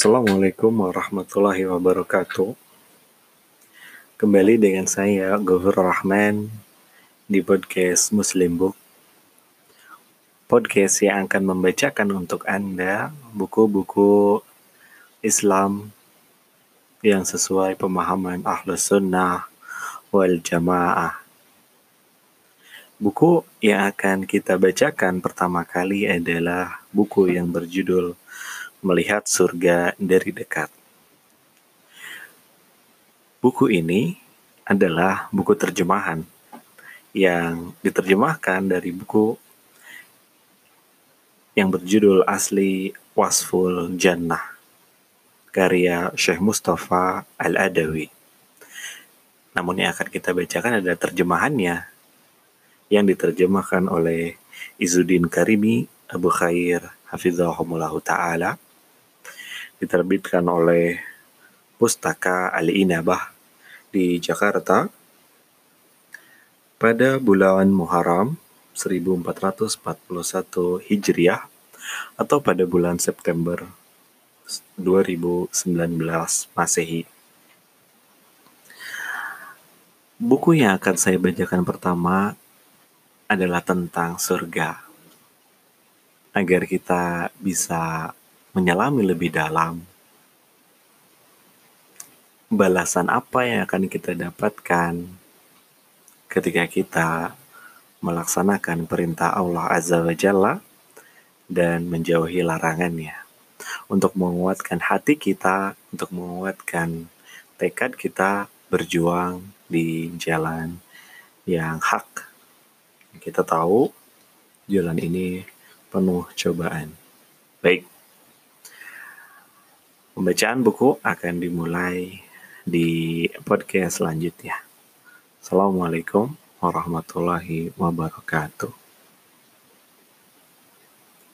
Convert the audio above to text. Assalamualaikum warahmatullahi wabarakatuh. Kembali dengan saya Govir Rahman di podcast Muslim Book Podcast yang akan membacakan untuk Anda buku-buku Islam yang sesuai pemahaman Ahlus Sunnah Wal Jamaah. Buku yang akan kita bacakan pertama kali adalah buku yang berjudul Melihat Surga Dari Dekat. Buku ini adalah buku terjemahan yang diterjemahkan dari buku yang berjudul asli Washful Jannah karya Sheikh Mustafa Al-Adawi. Namun yang akan kita bacakan adalah terjemahannya yang diterjemahkan oleh Izuddin Karimi Abu Khair Hafizahumullah Ta'ala, diterbitkan oleh Pustaka Ali Inabah di Jakarta pada bulan Muharram 1441 Hijriah atau pada bulan September 2019 Masehi. Buku yang akan saya bacakan pertama adalah tentang surga, agar kita bisa menyelami lebih dalam balasan apa yang akan kita dapatkan ketika kita melaksanakan perintah Allah Azza wa Jalla dan menjauhi larangannya, untuk menguatkan hati kita, untuk menguatkan tekad kita berjuang di jalan yang hak. Kita tahu jalan ini penuh cobaan. Baik, pembacaan buku akan dimulai di podcast selanjutnya. Assalamualaikum warahmatullahi wabarakatuh.